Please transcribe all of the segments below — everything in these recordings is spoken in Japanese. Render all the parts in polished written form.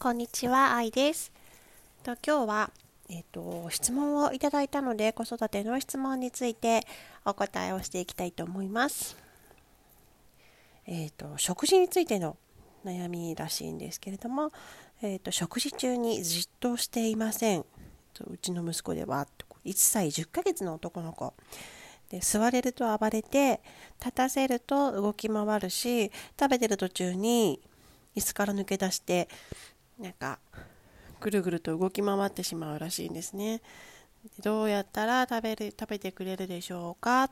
こんにちは、愛です。今日は、質問をいただいたので、子育ての質問についてお答えをしていきたいと思います。食事についての悩みらしいんですけれども、食事中にじっとしていません。うちの息子では1歳10ヶ月の男の子で、座れると暴れて、立たせると動き回るし、食べてる途中に椅子から抜け出して、なんかぐるぐると動き回ってしまうらしいんですね。どうやったら食べてくれるでしょうか。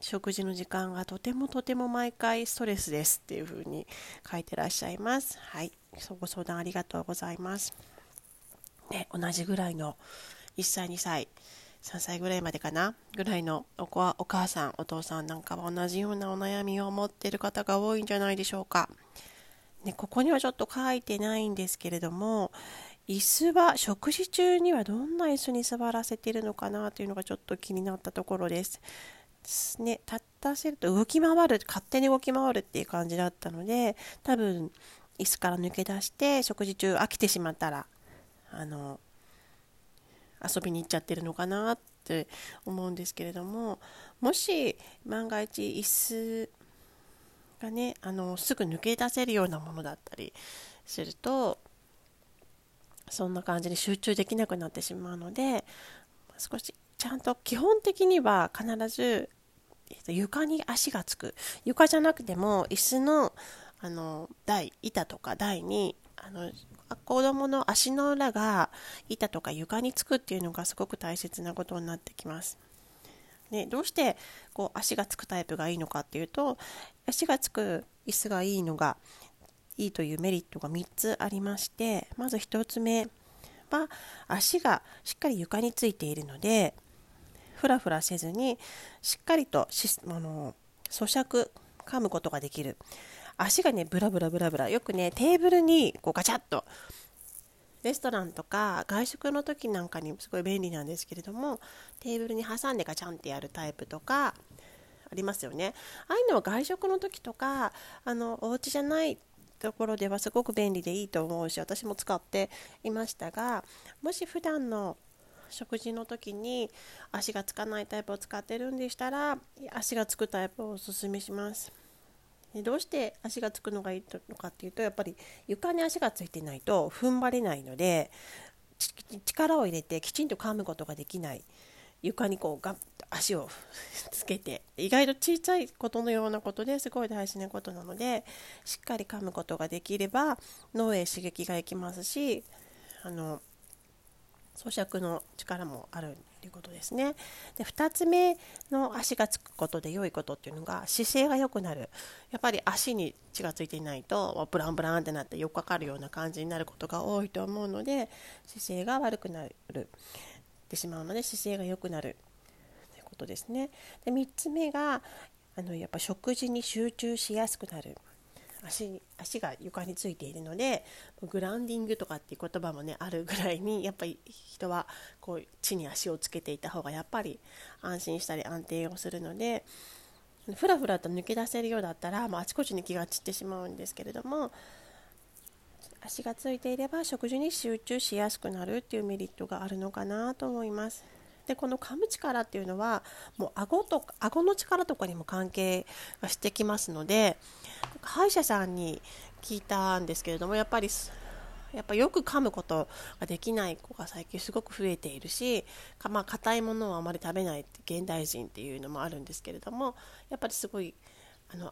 食事の時間がとてもとても毎回ストレスですっていう風に書いてらっしゃいます。はい、ご相談ありがとうございます、同じぐらいの1歳2歳3歳ぐらいまでかなぐらいのお子はお母さんお父さんなんかは同じようなお悩みを持っている方が多いんじゃないでしょうか、ここにはちょっと書いてないんですけれども、椅子は食事中にはどんな椅子に座らせているのかなというのがちょっと気になったところです、立たせると動き回る、勝手に動き回るっていう感じだったので、多分椅子から抜け出して食事中飽きてしまったら遊びに行っちゃってるのかなって思うんですけれども、もし万が一椅子がねすぐ抜け出せるようなものだったりすると、そんな感じで集中できなくなってしまうので、少しちゃんと基本的には必ず床に足がつく、床じゃなくても椅子の台、板とか台に子供の足の裏が板とか床につくっていうのがすごく大切なことになってきます、どうして足がつくタイプがいいのかっていうと、足がつく椅子がいいのがいいというメリットが3つありまして、まず1つ目は足がしっかり床についているので、ふらふらせずにしっかりと咀嚼噛むことができる。足がブラブラよくテーブルにガチャッと、レストランとか外食の時なんかにすごい便利なんですけれども、テーブルに挟んでガチャンってやるタイプとかありますよね。ああいうのは外食の時とかお家じゃないところではすごく便利でいいと思うし、私も使っていましたが、もし普段の食事の時に足がつかないタイプを使ってるんでしたら、足がつくタイプをおすすめします。どうして足がつくのがいいのかっていうと、やっぱり床に足がついてないと踏ん張れないので、力を入れてきちんと噛むことができない、床にガッと足をつけて、意外と小さいことのようなことですごい大事なことなので、しっかり噛むことができれば脳へ刺激がいきますし、咀嚼の力もあるということですね。で、2つ目の足がつくことで良いことっていうのが、姿勢が良くなる。やっぱり足に血がついていないとブランブランってなって寄っかかるような感じになることが多いと思うので、姿勢が悪くなるってしまうので、姿勢が良くなるということですね。で、3つ目がやっぱ食事に集中しやすくなる。足が床についているので、グラウンディングとかっていう言葉もあるぐらいに、やっぱり人は地に足をつけていた方がやっぱり安心したり安定をするので、ふらふらと抜け出せるようだったらあちこちに気が散ってしまうんですけれども、足がついていれば食事に集中しやすくなるっていうメリットがあるのかなと思います。で、この噛む力っていうのは顎の力とかにも関係がしてきますので、歯医者さんに聞いたんですけれども、やっぱよく噛むことができない子が最近すごく増えているし、硬いものをあまり食べないって現代人っていうのもあるんですけれども、やっぱりすごい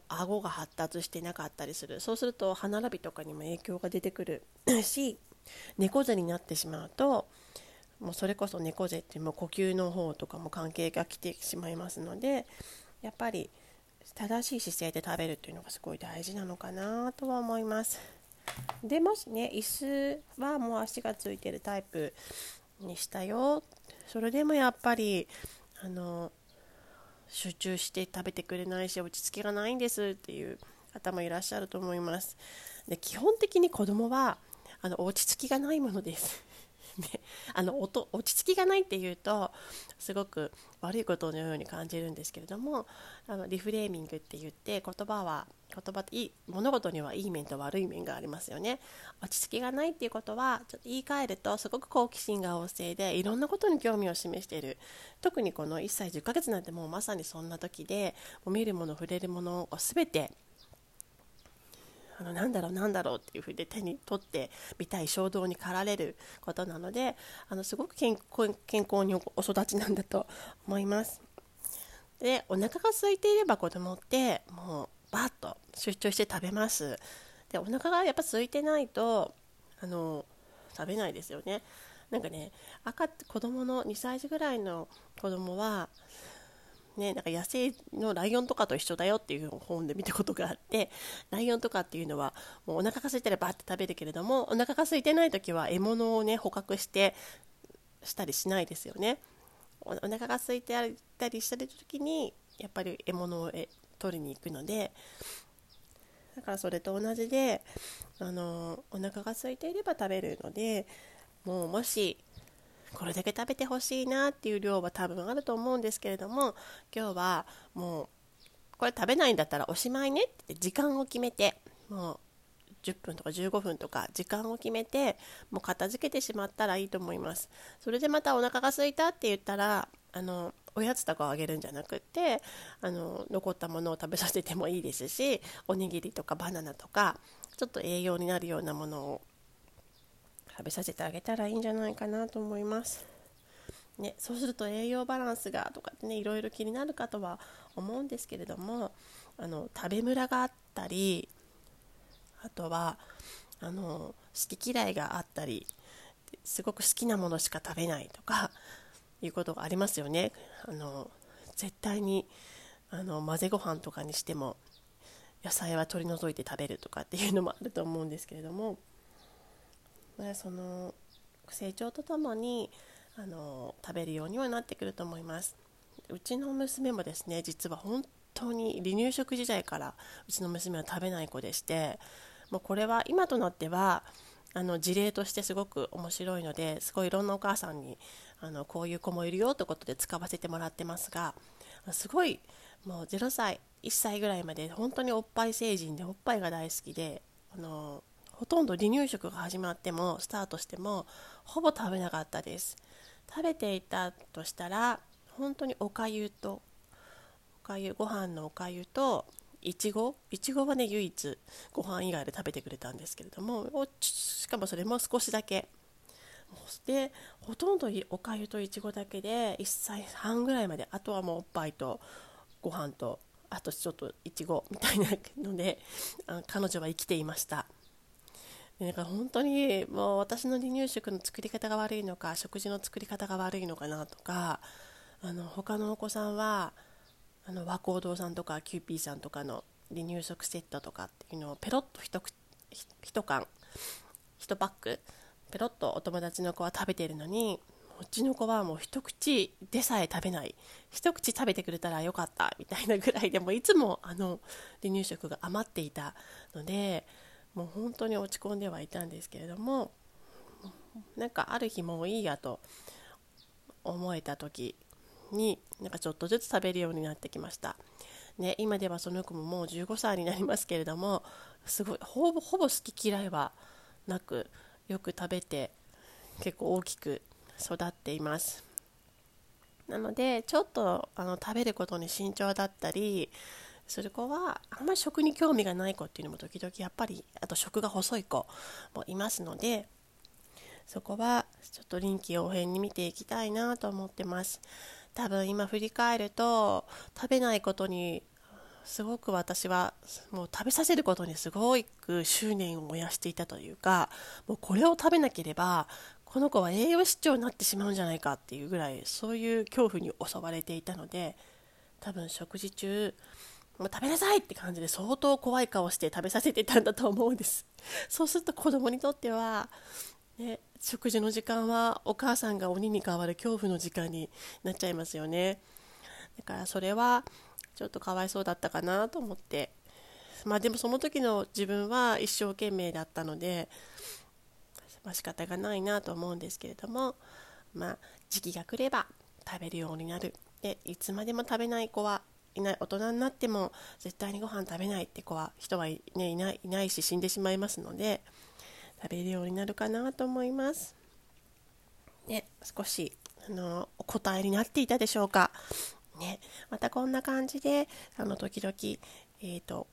顎が発達してなかったりする。そうすると歯並びとかにも影響が出てくるし、猫背になってしまうと、もうそれこそ猫背って呼吸の方とかも関係がきてしまいますので、やっぱり正しい姿勢で食べるというのがすごい大事なのかなとは思います。で、もし椅子はもう足がついてるタイプにしたよ、それでもやっぱり集中して食べてくれないし落ち着きがないんですっていう方もいらっしゃると思います。で、基本的に子供は落ち着きがないものですで落ち着きがないっていうとすごく悪いことのように感じるんですけれども、リフレーミングって言って、言葉って物事にはいい面と悪い面がありますよね。落ち着きがないっていうことはちょっと言い換えると、すごく好奇心が旺盛でいろんなことに興味を示している。特にこの1歳10ヶ月なんてもうまさにそんな時で、もう見るもの触れるものを全てなんだろうっていうふうで手に取ってみたい衝動に駆られることなので、すごく健康にお育ちなんだと思います。で、お腹が空いていれば子供ってもうバッと集中して食べます。で、お腹がやっぱ空いてないと食べないですよね。なんかね、子供の2歳児ぐらいの子供はね、なんか野生のライオンとかと一緒だよっていう本で見たことがあって、ライオンとかっていうのはもうお腹が空いたらバッて食べるけれども、お腹が空いてない時は獲物をね捕獲したりしないですよね。お腹が空いていたりした時にやっぱり獲物を取りに行くので、だからそれと同じでお腹が空いていれば食べるので、もしこれだけ食べてほしいなっていう量は多分あると思うんですけれども、今日はもうこれ食べないんだったらおしまいねって時間を決めて、もう10分とか15分とか時間を決めてもう片付けてしまったらいいと思います。それでまたお腹が空いたって言ったらおやつとかをあげるんじゃなくて、残ったものを食べさせてもいいですし、おにぎりとかバナナとかちょっと栄養になるようなものを食べさせてあげたらいいんじゃないかなと思います、ね。そうすると栄養バランスがとかね、いろいろ気になるかとは思うんですけれども、食べムラがあったり、あとは好き嫌いがあったり、すごく好きなものしか食べないとかいうことがありますよね。絶対に混ぜご飯とかにしても野菜は取り除いて食べるとかっていうのもあると思うんですけれども、その成長とともに食べるようにはなってくると思います。うちの娘もですね、実は本当に離乳食時代からうちの娘は食べない子でして、もうこれは今となっては事例としてすごく面白いので、すごいいろんなお母さんにこういう子もいるよということで使わせてもらってますが、すごいもう0歳1歳ぐらいまで本当におっぱい成人で、おっぱいが大好きで、ほとんど離乳食が始まってもスタートしてもほぼ食べなかったです。食べていたとしたら本当にご飯のおかゆといちごはね、唯一ご飯以外で食べてくれたんですけれども、しかもそれも少しだけで、ほとんどおかゆといちごだけで1歳半ぐらいまで、あとはもうおっぱいとご飯と、あとちょっといちごみたいなので彼女は生きていました。なんか本当にもう私の離乳食の作り方が悪いのか、食事の作り方が悪いのかなとか、他のお子さんは和光堂さんとかキューピーさんとかの離乳食セットとかっていうのをペロッと1パックペロッとお友達の子は食べているのに、うちの子はもう一口でさえ食べない、一口食べてくれたらよかったみたいなぐらいで、もいつも離乳食が余っていたので、もう本当に落ち込んではいたんですけれども、なんかある日もういいやと思えた時に、なんかちょっとずつ食べるようになってきました、ね。今ではその子ももう15歳になりますけれども、すごいほぼ好き嫌いはなく、よく食べて結構大きく育っています。なのでちょっと食べることに慎重だったりする子は、あんまり食に興味がない子っていうのも時々やっぱり、あと食が細い子もいますので、そこはちょっと臨機応変に見ていきたいなと思ってます。多分今振り返ると、食べないことにすごく私はもう食べさせることにすごく執念を燃やしていたというか、もうこれを食べなければこの子は栄養失調になってしまうんじゃないかっていうぐらい、そういう恐怖に襲われていたので、多分食事中もう食べなさいって感じで相当怖い顔して食べさせてたんだと思うんです。そうすると子供にとっては、ね、食事の時間はお母さんが鬼に代わる恐怖の時間になっちゃいますよね。だからそれはちょっとかわいそうだったかなと思って、まあでもその時の自分は一生懸命だったので、まあ、仕方がないなと思うんですけれども、まあ、時期が来れば食べるようになる。で、いつまでも食べない子はいない。大人になっても絶対にご飯食べないって子は人は、ね、いないし死んでしまいますので、食べるようになるかなと思います。ね、少しお答えになっていたでしょうか。ね、またこんな感じで時々、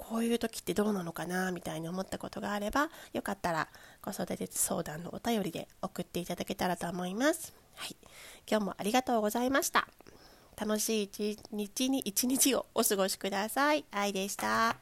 こういう時ってどうなのかなみたいに思ったことがあれば、よかったら子育て相談のお便りで送っていただけたらと思います。はい、今日もありがとうございました。楽しい一日をお過ごしください。愛でした。